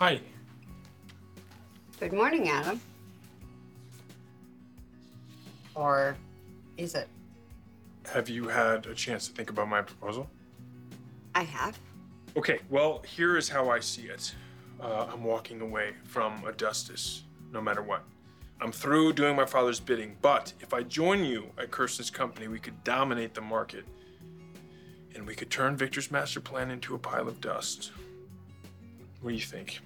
Hi. Good morning, Adam. Or is it? Have you had a chance to think about my proposal? I have. Okay, well, here is how I see it. I'm walking away from Adustus, no matter what. I'm through doing my father's bidding, but if I join you at Kirsten's company, we could dominate the market, and we could turn Victor's master plan into a pile of dust. What do you think?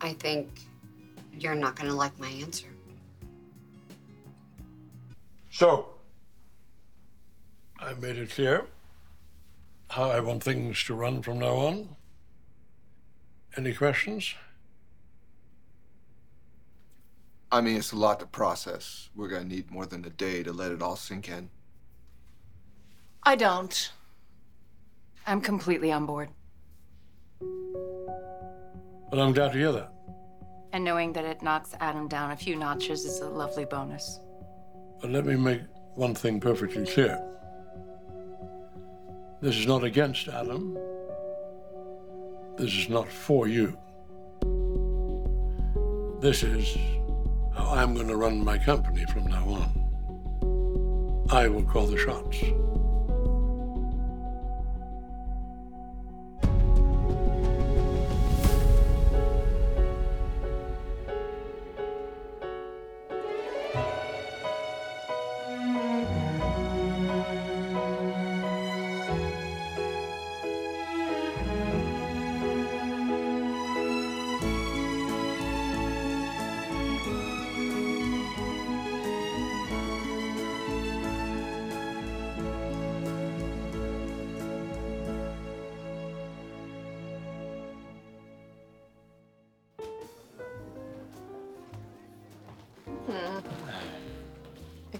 I think you're not gonna like my answer. So, I made it clear how I want things to run from now on. Any questions? I mean, it's a lot to process. We're gonna need more than a day to let it all sink in. I don't. I'm completely on board. Well, I'm glad to hear that. And knowing that it knocks Adam down a few notches is a lovely bonus. But let me make one thing perfectly clear. This is not against Adam. This is not for you. This is how I'm going to run my company from now on. I will call the shots.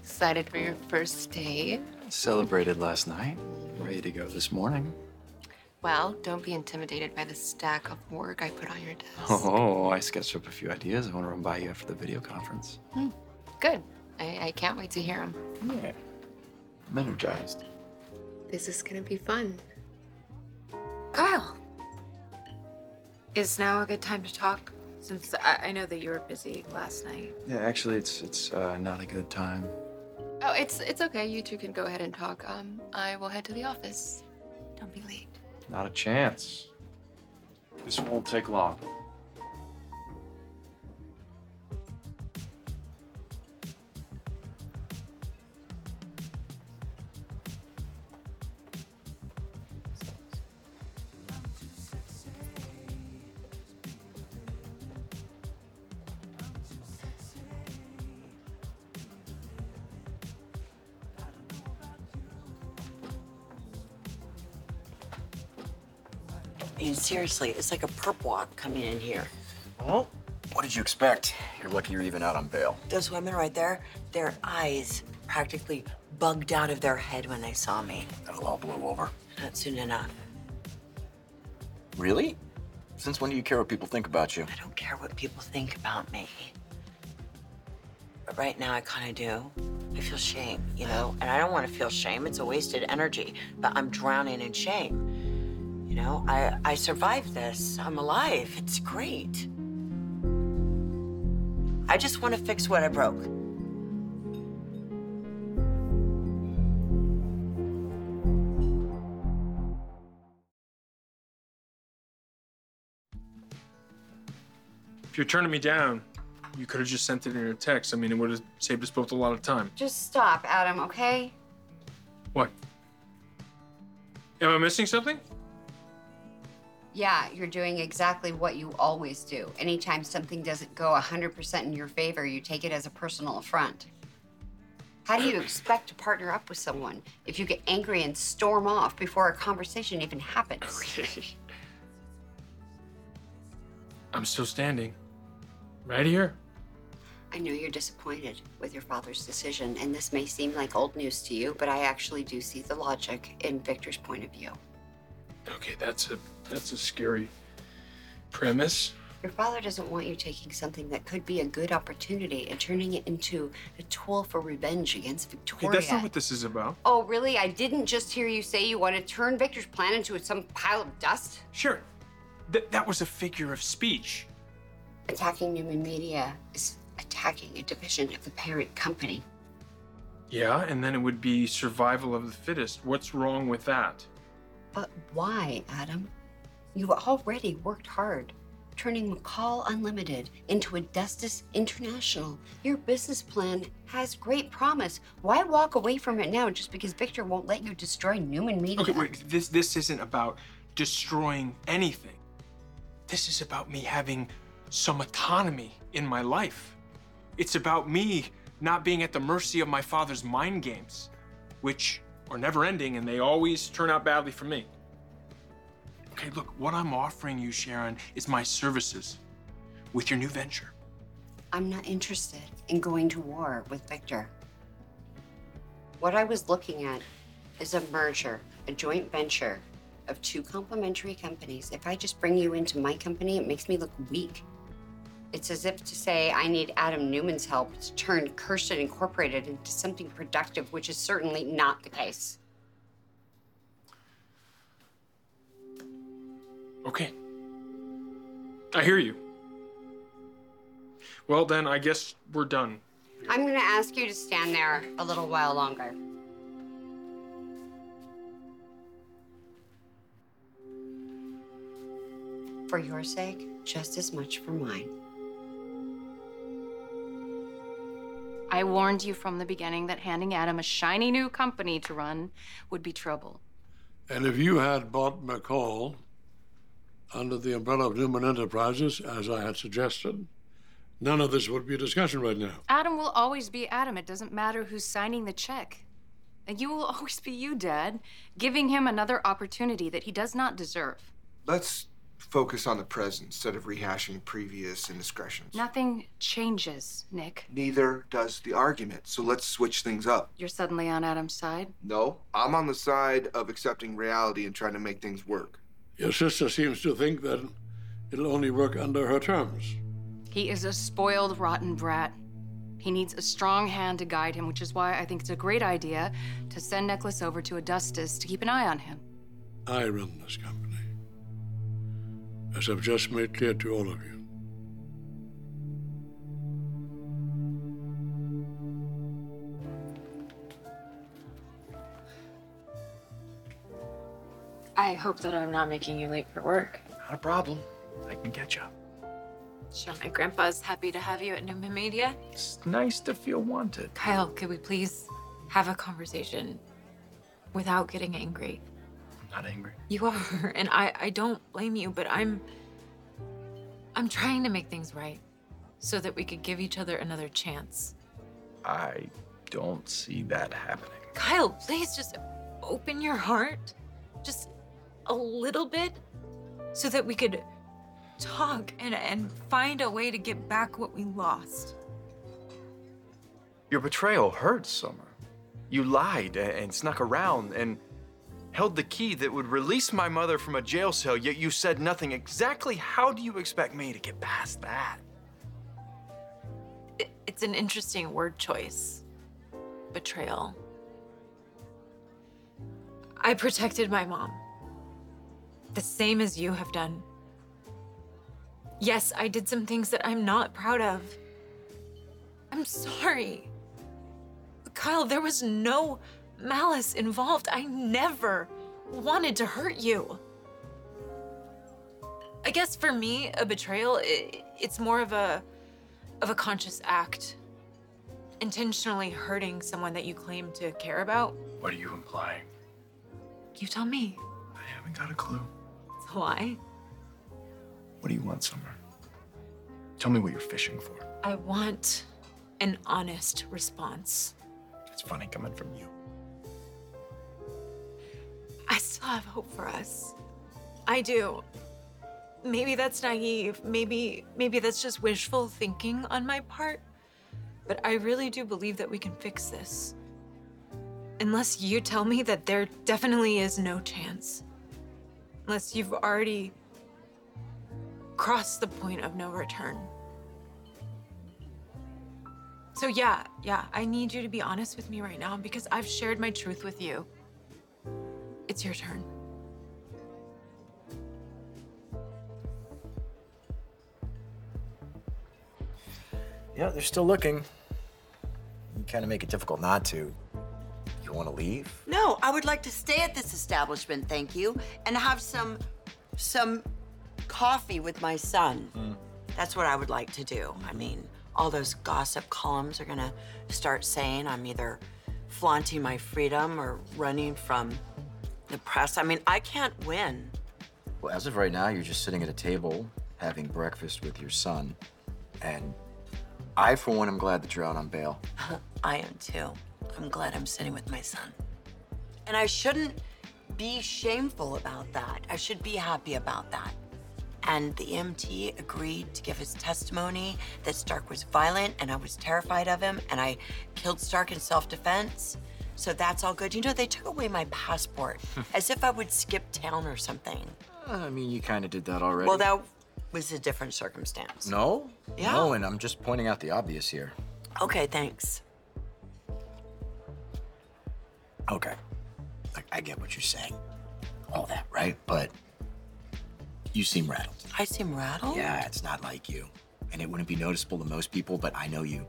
Excited for your first date? Celebrated last night. Ready to go this morning. Well, don't be intimidated by the stack of work I put on your desk. Oh, I sketched up a few ideas I want to run by you after the video conference. Good. I can't wait to hear them. Yeah. I'm energized. This is going to be fun. Kyle! Is now a good time to talk? Since I know that you were busy last night. Yeah, actually, it's not a good time. Oh, it's okay. You two can go ahead and talk. I will head to the office. Don't be late. Not a chance. This won't take long. Seriously, it's like a perp walk coming in here. Well, what did you expect? You're lucky you're even out on bail. Those women right there, their eyes practically bugged out of their head when they saw me. That'll all blow over. Not soon enough. Really? Since when do you care what people think about you? I don't care what people think about me. But right now, I kind of do. I feel shame, you know? And I don't want to feel shame. It's a wasted energy. But I'm drowning in shame. You know, I survived this. I'm alive. It's great. I just want to fix what I broke. If you're turning me down, you could have just sent it in a text. I mean, it would have saved us both a lot of time. Just stop, Adam, okay? What? Am I missing something? Yeah, you're doing exactly what you always do. Anytime something doesn't go 100% in your favor, you take it as a personal affront. How do you expect to partner up with someone if you get angry and storm off before a conversation even happens? Okay. I'm still standing, right here. I know you're disappointed with your father's decision, and this may seem like old news to you, but I actually do see the logic in Victor's point of view. Okay, that's a scary premise. Your father doesn't want you taking something that could be a good opportunity and turning it into a tool for revenge against Victoria. Hey, that's not what this is about. Oh, really? I didn't just hear you say you want to turn Victor's plan into some pile of dust? Sure. That was a figure of speech. Attacking Newman Media is attacking a division of the parent company. Yeah, and then it would be survival of the fittest. What's wrong with that? But why, Adam? You've already worked hard, turning McCall Unlimited into a Destus International. Your business plan has great promise. Why walk away from it now just because Victor won't let you destroy Newman Media? Okay, wait, this isn't about destroying anything. This is about me having some autonomy in my life. It's about me not being at the mercy of my father's mind games, which are never ending and they always turn out badly for me. Okay, look, what I'm offering you, Sharon, is my services with your new venture. I'm not interested in going to war with Victor. What I was looking at is a merger, a joint venture of two complementary companies. If I just bring you into my company, it makes me look weak. It's as if to say I need Adam Newman's help to turn Kirsten Incorporated into something productive, which is certainly not the case. Okay. I hear you. Well, then I guess we're done. I'm going to ask you to stand there a little while longer. For your sake, just as much for mine. I warned you from the beginning that handing Adam a shiny new company to run would be trouble. And if you had bought McCall under the umbrella of Newman Enterprises, as I had suggested, none of this would be a discussion right now. Adam will always be Adam. It doesn't matter who's signing the check. And you will always be you, Dad, giving him another opportunity that he does not deserve. Let's focus on the present instead of rehashing previous indiscretions. Nothing changes, Nick. Neither does the argument, so let's switch things up. You're suddenly on Adam's side? No, I'm on the side of accepting reality and trying to make things work. Your sister seems to think that it'll only work under her terms. He is a spoiled, rotten brat. He needs a strong hand to guide him, which is why I think it's a great idea to send Necklace over to Adustus to keep an eye on him. I run this company, as I've just made clear to all of you. I hope that I'm not making you late for work. Not a problem. I can catch up. Sure, my grandpa's happy to have you at Newman Media. It's nice to feel wanted. Kyle, could we please have a conversation without getting angry? Not angry. You are, and I don't blame you, but I'm trying to make things right so that we could give each other another chance. I don't see that happening. Kyle, please just open your heart just a little bit so that we could talk and find a way to get back what we lost. Your betrayal hurts, Summer. You lied and snuck around and held the key that would release my mother from a jail cell, yet you said nothing. Exactly how do you expect me to get past that? It's an interesting word choice, betrayal. I protected my mom, the same as you have done. Yes, I did some things that I'm not proud of. I'm sorry. Kyle, there was no malice involved. I never wanted to hurt you. I guess for me, a betrayal, it's more of a conscious act. Intentionally hurting someone that you claim to care about. What are you implying? You tell me. I haven't got a clue. So why? What do you want, Summer? Tell me what you're fishing for. I want an honest response. It's funny coming from you. I still have hope for us. I do. Maybe that's naive. Maybe that's just wishful thinking on my part. But I really do believe that we can fix this. Unless you tell me that there definitely is no chance. Unless you've already crossed the point of no return. So yeah, I need you to be honest with me right now because I've shared my truth with you. It's your turn. Yeah, they're still looking. You kind of make it difficult not to. You want to leave? No, I would like to stay at this establishment, thank you, and have some coffee with my son. Mm. That's what I would like to do. I mean, all those gossip columns are gonna start saying I'm either flaunting my freedom or running from the press. I mean, I can't win. Well, as of right now, you're just sitting at a table having breakfast with your son. And I, for one, am glad that you're out on bail. I am too. I'm glad I'm sitting with my son. And I shouldn't be shameful about that. I should be happy about that. And the EMT agreed to give his testimony that Stark was violent and I was terrified of him and I killed Stark in self-defense. So that's all good. You know, they took away my passport as if I would skip town or something. I mean, you kind of did that already. Well, that was a different circumstance. No? Yeah. No, and I'm just pointing out the obvious here. Okay, thanks. Okay. Like, I get what you're saying. All that, right? But you seem rattled. I seem rattled? Yeah, it's not like you. And it wouldn't be noticeable to most people, but I know you.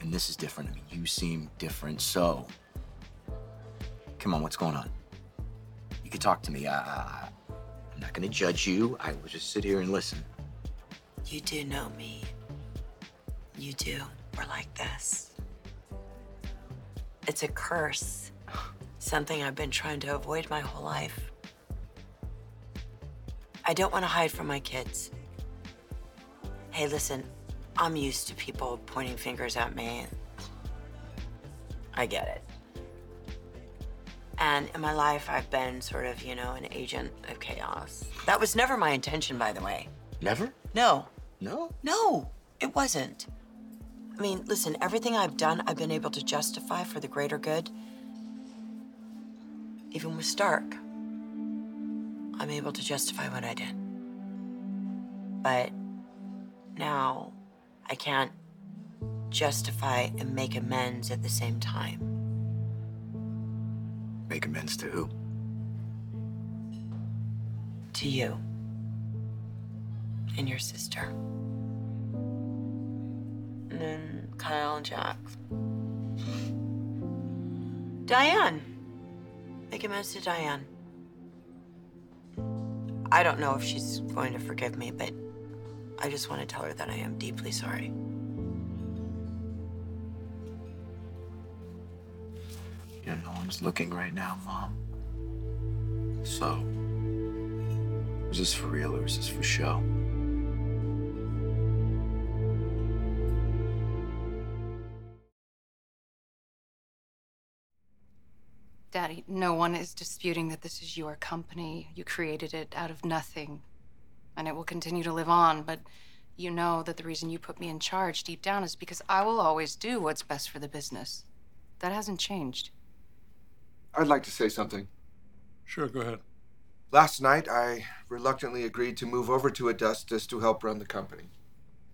And this is different. I mean, you seem different, so. Come on, what's going on? You can talk to me. I'm not gonna judge you. I will just sit here and listen. You do know me. You do. We're like this. It's a curse. Something I've been trying to avoid my whole life. I don't want to hide from my kids. Hey, listen, I'm used to people pointing fingers at me. I get it. And in my life, I've been sort of, you know, an agent of chaos. That was never my intention, by the way. Never? No. No? No, it wasn't. I mean, listen, everything I've done, I've been able to justify for the greater good. Even with Stark. I'm able to justify what I did. But now I can't justify and make amends at the same time. Make amends to who? To you and your sister. And then Kyle and Jack. Diane. Make amends to Diane. I don't know if she's going to forgive me, but I just want to tell her that I am deeply sorry. You know, no one's looking right now, Mom. So, is this for real or is this for show? Daddy, no one is disputing that this is your company. You created it out of nothing, and it will continue to live on, but you know that the reason you put me in charge deep down is because I will always do what's best for the business. That hasn't changed. I'd like to say something. Sure, go ahead. Last night, I reluctantly agreed to move over to Adustus to help run the company.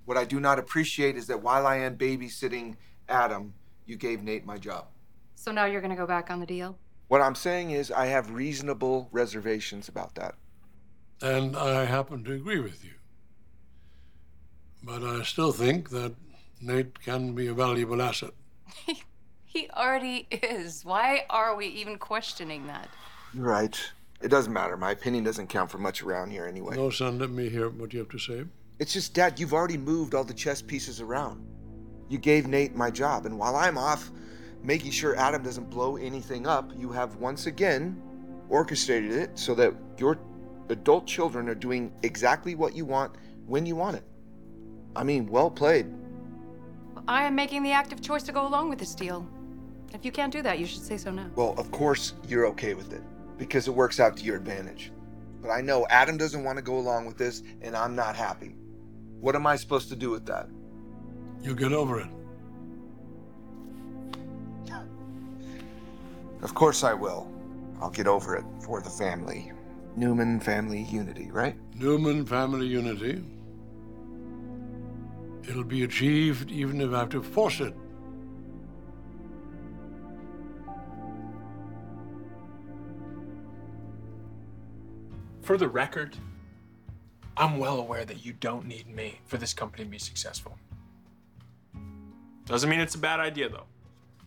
What I do not appreciate is that while I am babysitting Adam, you gave Nate my job. So now you're gonna go back on the deal? What I'm saying is I have reasonable reservations about that. And I happen to agree with you. But I still think that Nate can be a valuable asset. He already is. Why are we even questioning that? Right. It doesn't matter. My opinion doesn't count for much around here anyway. No, son, let me hear what you have to say. It's just, Dad, you've already moved all the chess pieces around. You gave Nate my job, and while I'm off making sure Adam doesn't blow anything up, you have once again orchestrated it so that your adult children are doing exactly what you want when you want it. I mean, well played. I am making the active choice to go along with this deal. If you can't do that, you should say so now. Well, of course you're okay with it because it works out to your advantage. But I know Adam doesn't want to go along with this and I'm not happy. What am I supposed to do with that? You get over it. Of course I will. I'll get over it for the family. Newman family unity, right? Newman family unity. It'll be achieved even if I have to force it. For the record, I'm well aware that you don't need me for this company to be successful. Doesn't mean it's a bad idea, though.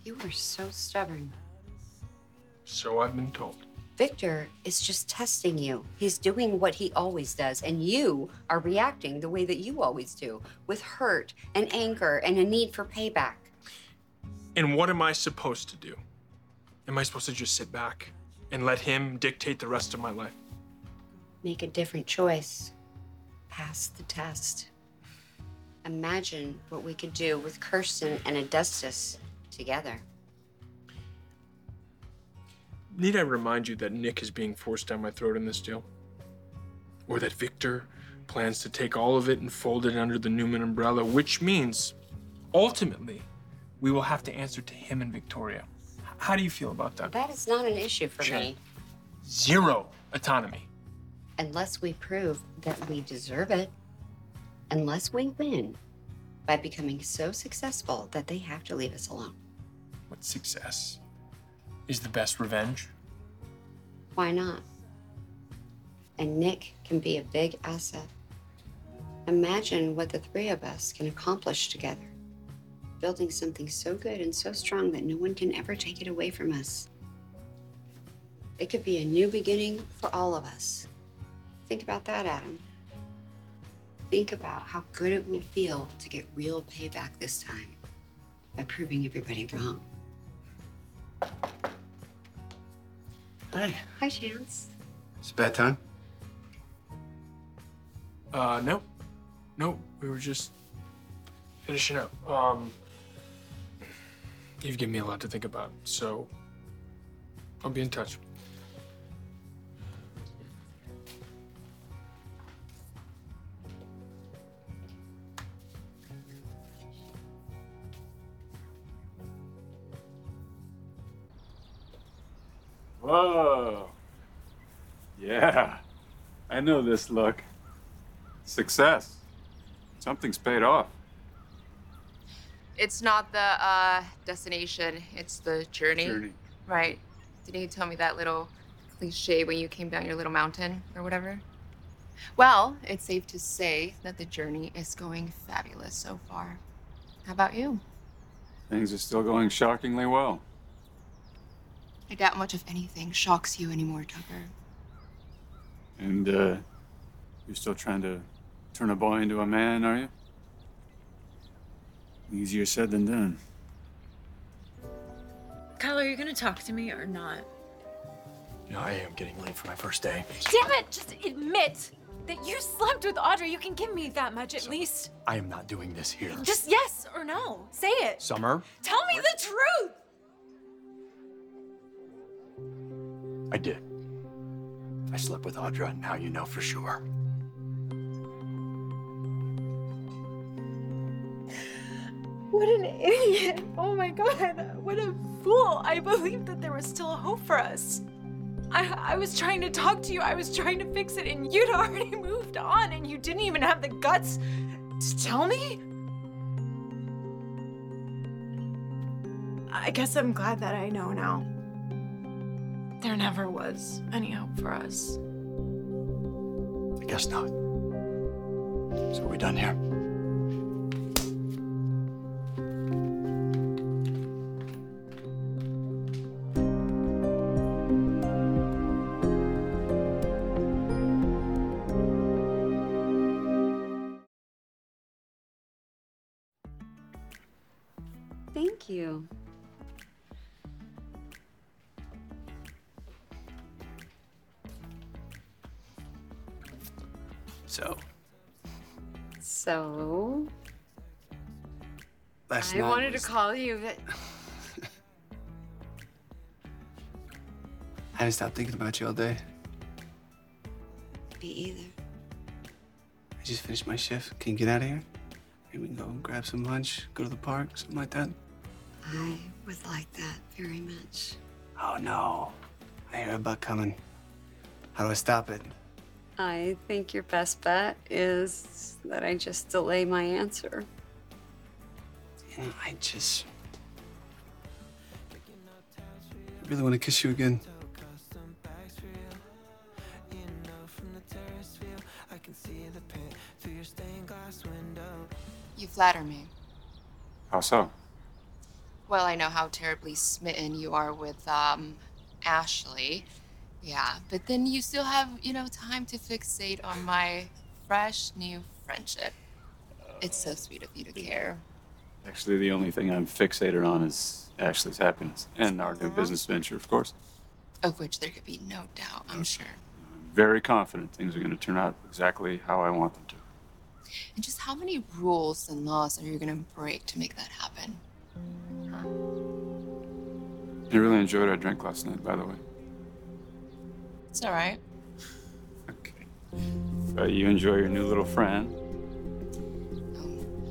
You were so stubborn. So I've been told. Victor is just testing you. He's doing what he always does, and you are reacting the way that you always do, with hurt and anger and a need for payback. And what am I supposed to do? Am I supposed to just sit back and let him dictate the rest of my life? Make a different choice. Pass the test. Imagine what we could do with Kirsten and Adustus together. Need I remind you that Nick is being forced down my throat in this deal? Or that Victor plans to take all of it and fold it under the Newman umbrella, which means, ultimately, we will have to answer to him and Victoria. How do you feel about that? That is not an issue for me. Zero autonomy. Unless we prove that we deserve it. Unless we win by becoming so successful that they have to leave us alone. What success? Is the best revenge? Why not? And Nick can be a big asset. Imagine what the three of us can accomplish together, building something so good and so strong that no one can ever take it away from us. It could be a new beginning for all of us. Think about that, Adam. Think about how good it would feel to get real payback this time by proving everybody wrong. Hi. Hi, Chance. It's a bad time? No. No, we were just finishing up. You've given me a lot to think about, so I'll be in touch. Whoa. Yeah, I know this look. Success. Something's paid off. It's not the destination, it's the journey. Journey. Right. Didn't you tell me that little cliche when you came down your little mountain or whatever? Well, it's safe to say that the journey is going fabulous so far. How about you? Things are still going shockingly well. I doubt much of anything shocks you anymore, Tucker. And, you're still trying to turn a boy into a man, are you? Easier said than done. Kyle, are you gonna talk to me or not? No, I am getting late for my first day. Damn it! Just admit that you slept with Audrey. You can give me that much at least. I am not doing this here. Just yes or no. Say it. Summer. Tell me the truth! I did. I slept with Audra, and now you know for sure. What an idiot. Oh my God, what a fool. I believed that there was still hope for us. I was trying to talk to you, I was trying to fix it, and you'd already moved on, and you didn't even have the guts to tell me? I guess I'm glad that I know now. There never was any hope for us. I guess not. So are we done here? Thank you. So, I wanted to call you, but I haven't stopped thinking about you all day. Me either. I just finished my shift. Can you get out of here? Maybe we can go grab some lunch, go to the park, something like that. I would like that very much. Oh no, I hear a buck coming. How do I stop it? I think your best bet is that I just delay my answer. And I really want to kiss you again. You flatter me. How so? Well, I know how terribly smitten you are with Ashley. Yeah, but then you still have, time to fixate on my fresh new friendship. It's so sweet of you to care. Actually, the only thing I'm fixated on is Ashley's happiness and our new business venture, of course. Of which there could be no doubt, I'm sure. I'm very confident things are going to turn out exactly how I want them to. And just how many rules and laws are you going to break to make that happen? I really enjoyed our drink last night, by the way. It's all right. Okay. So you enjoy your new little friend.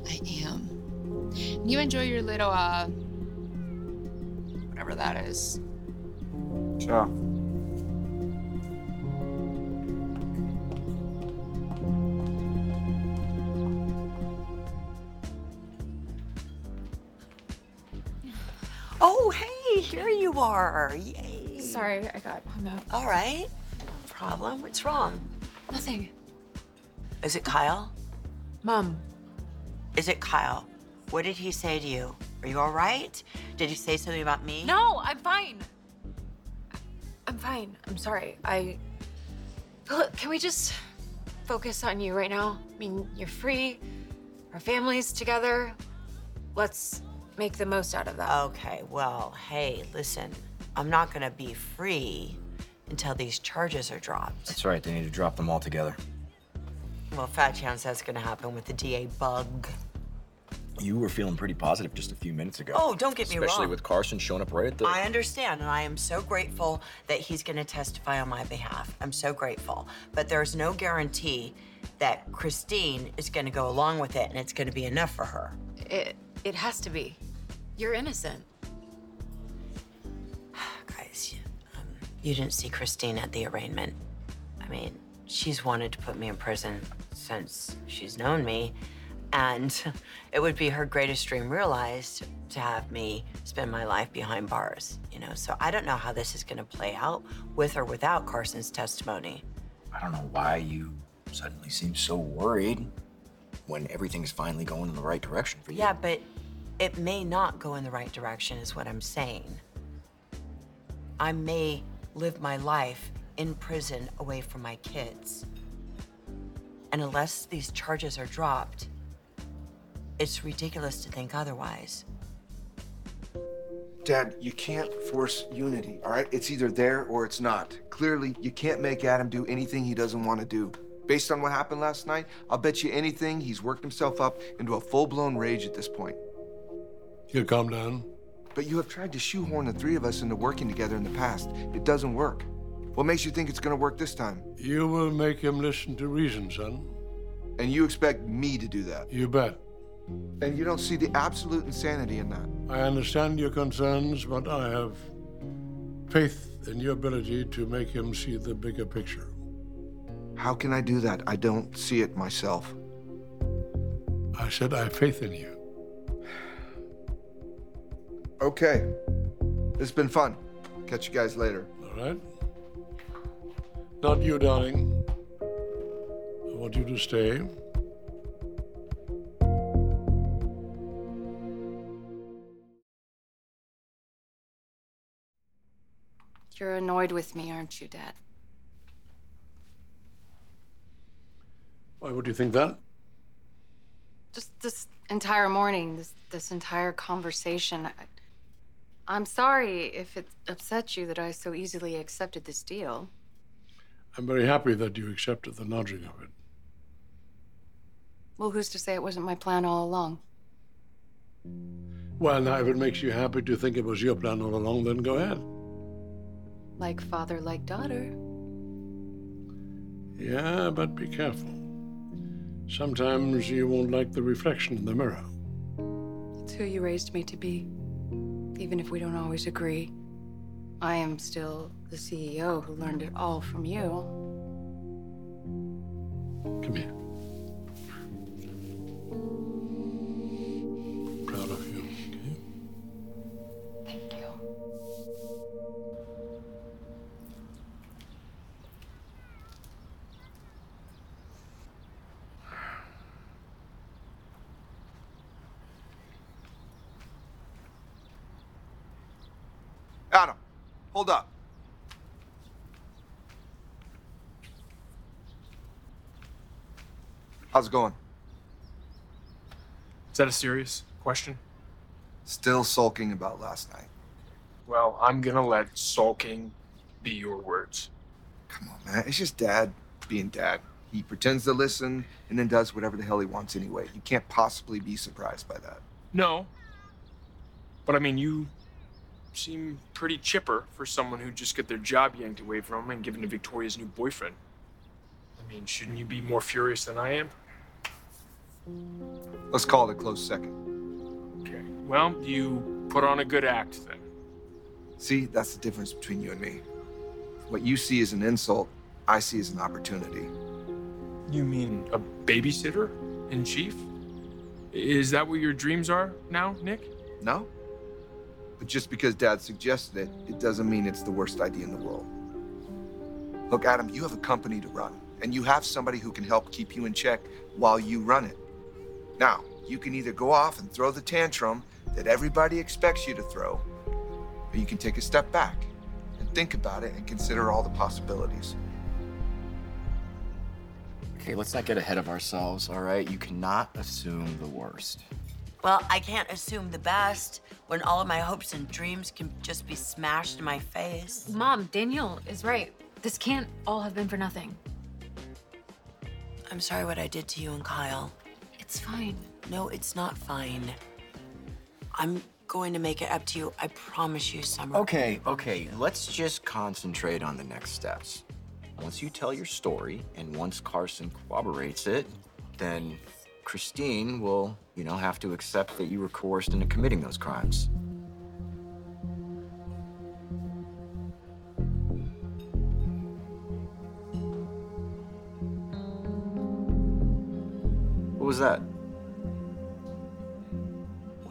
I am. And you enjoy your little, whatever that is. Ciao. Oh, hey, here you are. Yay. Sorry, I got hung up. All right. No problem. What's wrong? Nothing. Is it Kyle? Mom. Is it Kyle? What did he say to you? Are you all right? Did he say something about me? No, I'm fine. I'm fine. I'm sorry. Can we just focus on you right now? I mean, you're free. Our family's together. Let's make the most out of that. Okay, well, hey, listen. I'm not gonna be free until these charges are dropped. That's right. They need to drop them all together. Well, fat chance that's gonna happen with the DA bug. You were feeling pretty positive just a few minutes ago. Oh, don't get me wrong. Especially with Carson showing up right at the... I understand, and I am so grateful that he's gonna testify on my behalf. I'm so grateful. But there's no guarantee that Christine is gonna go along with it and it's gonna be enough for her. It has to be. You're innocent. Guys, you didn't see Christine at the arraignment. I mean, she's wanted to put me in prison since she's known me. And it would be her greatest dream realized to have me spend my life behind bars, So I don't know how this is gonna play out with or without Carson's testimony. I don't know why you suddenly seem so worried when everything's finally going in the right direction for you. Yeah, but it may not go in the right direction is what I'm saying. I may live my life in prison away from my kids. And unless these charges are dropped, it's ridiculous to think otherwise. Dad, you can't force unity, all right? It's either there or it's not. Clearly, you can't make Adam do anything he doesn't want to do. Based on what happened last night, I'll bet you anything he's worked himself up into a full-blown rage at this point. You calm down. But you have tried to shoehorn the three of us into working together in the past. It doesn't work. What makes you think it's going to work this time? You will make him listen to reason, son. And you expect me to do that? You bet. And you don't see the absolute insanity in that? I understand your concerns, but I have faith in your ability to make him see the bigger picture. How can I do that? I don't see it myself. I said I have faith in you. Okay. It's been fun. Catch you guys later. All right. Not you, darling. I want you to stay. You're annoyed with me, aren't you, Dad? Why would you think that? Just this entire morning, this entire conversation. I'm sorry if it upset you that I so easily accepted this deal. I'm very happy that you accepted the nudging of it. Well, who's to say it wasn't my plan all along? Well, now, if it makes you happy to think it was your plan all along, then go ahead. Like father, like daughter. Yeah, but be careful. Sometimes you won't like the reflection in the mirror. It's who you raised me to be. Even if we don't always agree, I am still the CEO who learned it all from you. Come here. I'm proud of you. Hold up. How's it going? Is that a serious question? Still sulking about last night. Well, I'm gonna let sulking be your words. Come on, man. It's just Dad being Dad. He pretends to listen and then does whatever the hell he wants anyway. You can't possibly be surprised by that. No. But I mean, you seem pretty chipper for someone who just got their job yanked away from him and given to Victoria's new boyfriend. I mean, shouldn't you be more furious than I am? Let's call it a close second. Okay. Well, you put on a good act then. See, that's the difference between you and me. What you see as an insult, I see as an opportunity. You mean a babysitter in chief? Is that what your dreams are now, Nick? No. But just because Dad suggested it, it doesn't mean it's the worst idea in the world. Look, Adam, you have a company to run, and you have somebody who can help keep you in check while you run it. Now, you can either go off and throw the tantrum that everybody expects you to throw, or you can take a step back and think about it and consider all the possibilities. Okay, let's not get ahead of ourselves, all right? You cannot assume the worst. Well, I can't assume the best when all of my hopes and dreams can just be smashed in my face. Mom, Danielle is right. This can't all have been for nothing. I'm sorry what I did to you and Kyle. It's fine. No, it's not fine. I'm going to make it up to you. I promise you, Summer. Okay. Let's just concentrate on the next steps. Once you tell your story, and once Carson corroborates it, then Christine will, have to accept that you were coerced into committing those crimes. What was that?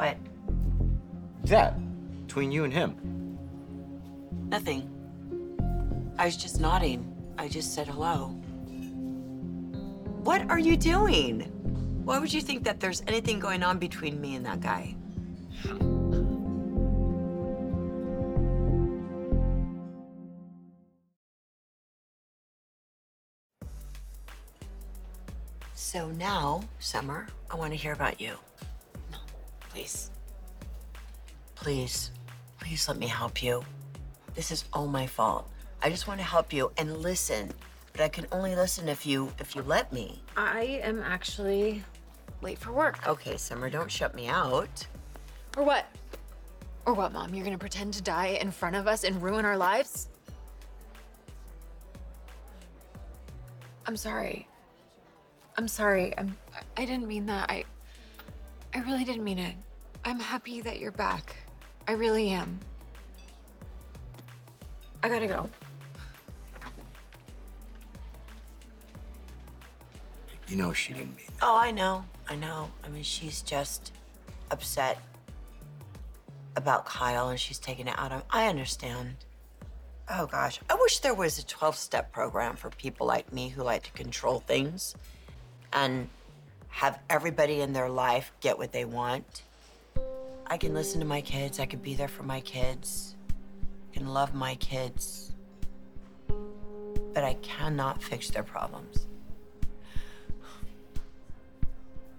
What? That, between you and him. Nothing. I was just nodding. I just said hello. What are you doing? Why would you think that there's anything going on between me and that guy? So now, Summer, I want to hear about you. No, please. Please let me help you. This is all my fault. I just want to help you and listen, but I can only listen if you let me. I am actually late for work. Okay, Summer, don't shut me out. Or what? Or what, Mom? You're gonna pretend to die in front of us and ruin our lives? I'm sorry. I didn't mean that. I really didn't mean it. I'm happy that you're back. I really am. I gotta go. You know she didn't mean that. Oh, I know. I mean, she's just upset about Kyle and she's taking it out on him. I understand. Oh gosh, I wish there was a 12-step program for people like me who like to control things and have everybody in their life get what they want. I can listen to my kids. I can be there for my kids. I can love my kids. But I cannot fix their problems.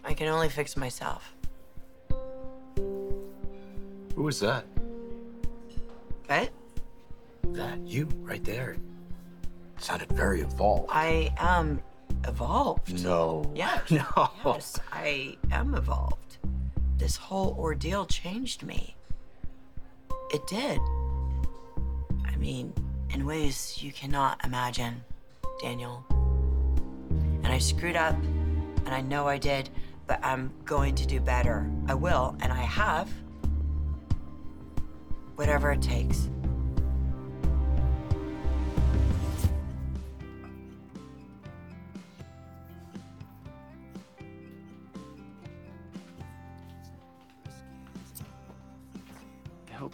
I can only fix myself. Who was that? What? That you right there. Sounded very evolved. I am evolved. No. Yes. No. Yes, I am evolved. This whole ordeal changed me. It did. I mean, in ways you cannot imagine, Daniel. And I screwed up, and I know I did, but I'm going to do better. I will, and I have. Whatever it takes.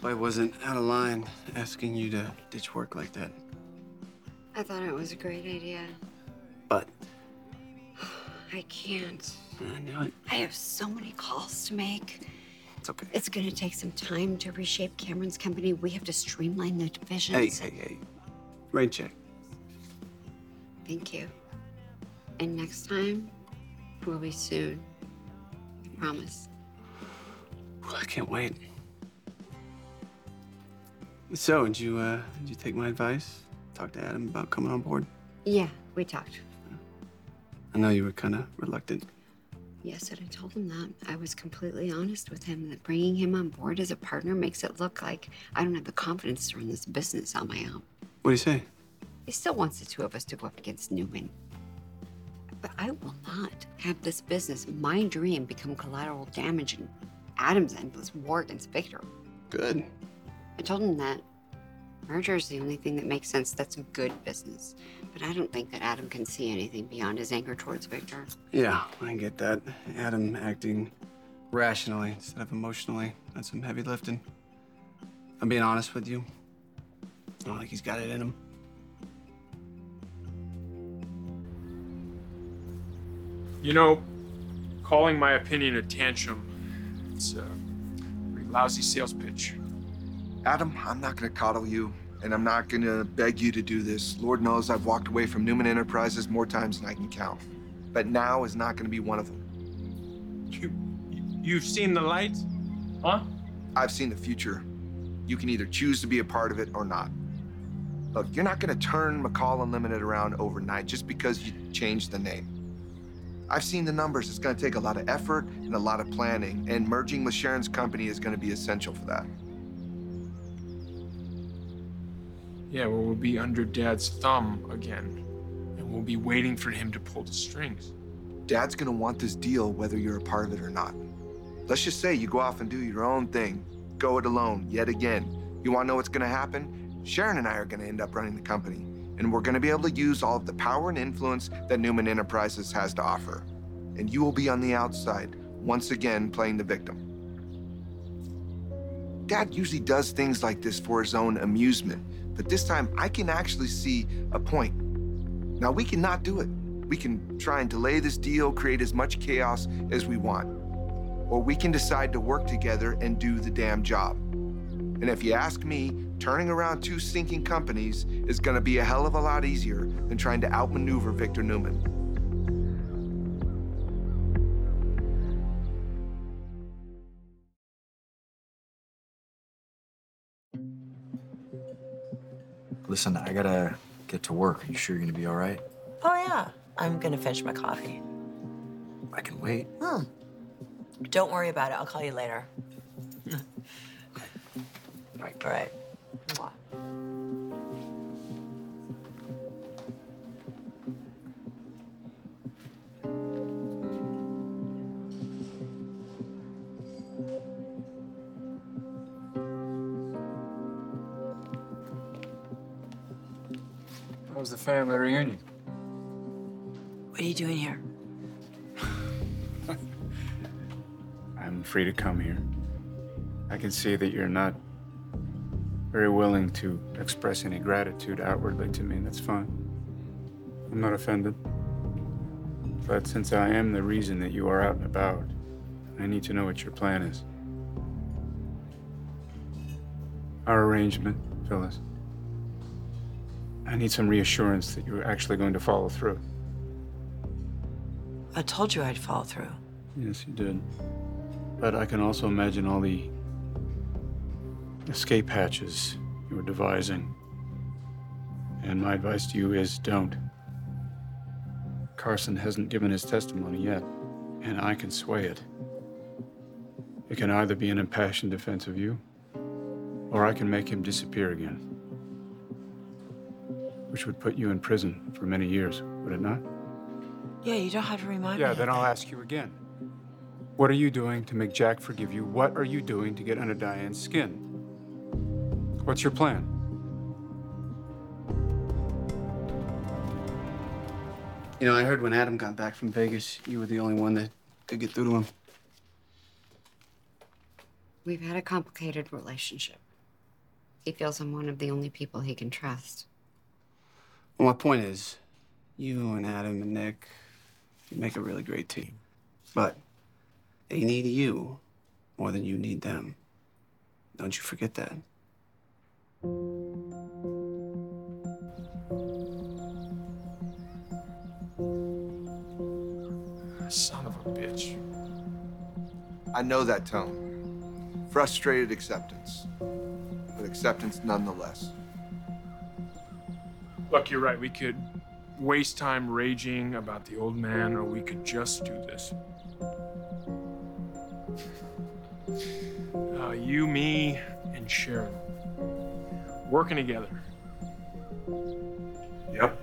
I wasn't out of line asking you to ditch work like that. I thought it was a great idea. But? I can't. I know it. I have so many calls to make, It's okay. It's gonna take some time to reshape Cameron's company. We have to streamline the divisions. Hey. Rain check. Thank you. And next time, will be soon. I promise. Well, I can't wait. So, did you take my advice? Talk to Adam about coming on board? Yeah, we talked. I know you were kind of reluctant. Yes, and I told him that. I was completely honest with him that bringing him on board as a partner makes it look like I don't have the confidence to run this business on my own. What do you say? He still wants the two of us to go up against Newman. But I will not have this business, my dream, become collateral damage in Adam's endless war against Victor. Good. I told him that merger is the only thing that makes sense. That's good business. But I don't think that Adam can see anything beyond his anger towards Victor. Yeah, I get that. Adam acting rationally instead of emotionally. That's some heavy lifting. I'm being honest with you. I don't think he's got it in him. You know, calling my opinion a tantrum, it's a pretty lousy sales pitch. Adam, I'm not gonna coddle you, and I'm not gonna beg you to do this. Lord knows I've walked away from Newman Enterprises more times than I can count. But now is not gonna be one of them. You've seen the light, huh? I've seen the future. You can either choose to be a part of it or not. Look, you're not gonna turn McCall Unlimited around overnight just because you changed the name. I've seen the numbers. It's gonna take a lot of effort and a lot of planning, and merging with Sharon's company is gonna be essential for that. Yeah, well, we'll be under Dad's thumb again, and we'll be waiting for him to pull the strings. Dad's gonna want this deal whether you're a part of it or not. Let's just say you go off and do your own thing. Go it alone, yet again. You wanna know what's gonna happen? Sharon and I are gonna end up running the company, and we're gonna be able to use all of the power and influence that Newman Enterprises has to offer. And you will be on the outside, once again playing the victim. Dad usually does things like this for his own amusement, but this time I can actually see a point. Now we cannot do it. We can try and delay this deal, create as much chaos as we want, or we can decide to work together and do the damn job. And if you ask me, turning around two sinking companies is gonna be a hell of a lot easier than trying to outmaneuver Victor Newman. Listen, I gotta get to work. Are you sure you're gonna be all right? Oh yeah, I'm gonna finish my coffee. I can wait. Don't worry about it, I'll call you later. All right. How was the family reunion? What are you doing here? I'm free to come here. I can see that you're not very willing to express any gratitude outwardly to me, and that's fine. I'm not offended. But since I am the reason that you are out and about, I need to know what your plan is. Our arrangement, Phyllis. I need some reassurance that you're actually going to follow through. I told you I'd follow through. Yes, you did. But I can also imagine all the escape hatches you were devising. And my advice to you is don't. Carson hasn't given his testimony yet, and I can sway it. It can either be an impassioned defense of you, or I can make him disappear again, which would put you in prison for many years, would it not? Yeah, you don't have to remind me. Yeah, then I'll ask you again. What are you doing to make Jack forgive you? What are you doing to get under Diane's skin? What's your plan? You know, I heard when Adam got back from Vegas, you were the only one that could get through to him. We've had a complicated relationship. He feels I'm one of the only people he can trust. Well, my point is, you and Adam and Nick, you make a really great team. But they need you more than you need them. Don't you forget that. Son of a bitch. I know that tone. Frustrated acceptance, but acceptance nonetheless. Look, you're right. We could waste time raging about the old man, or we could just do this. You, me, and Sharon. Working together. Yep.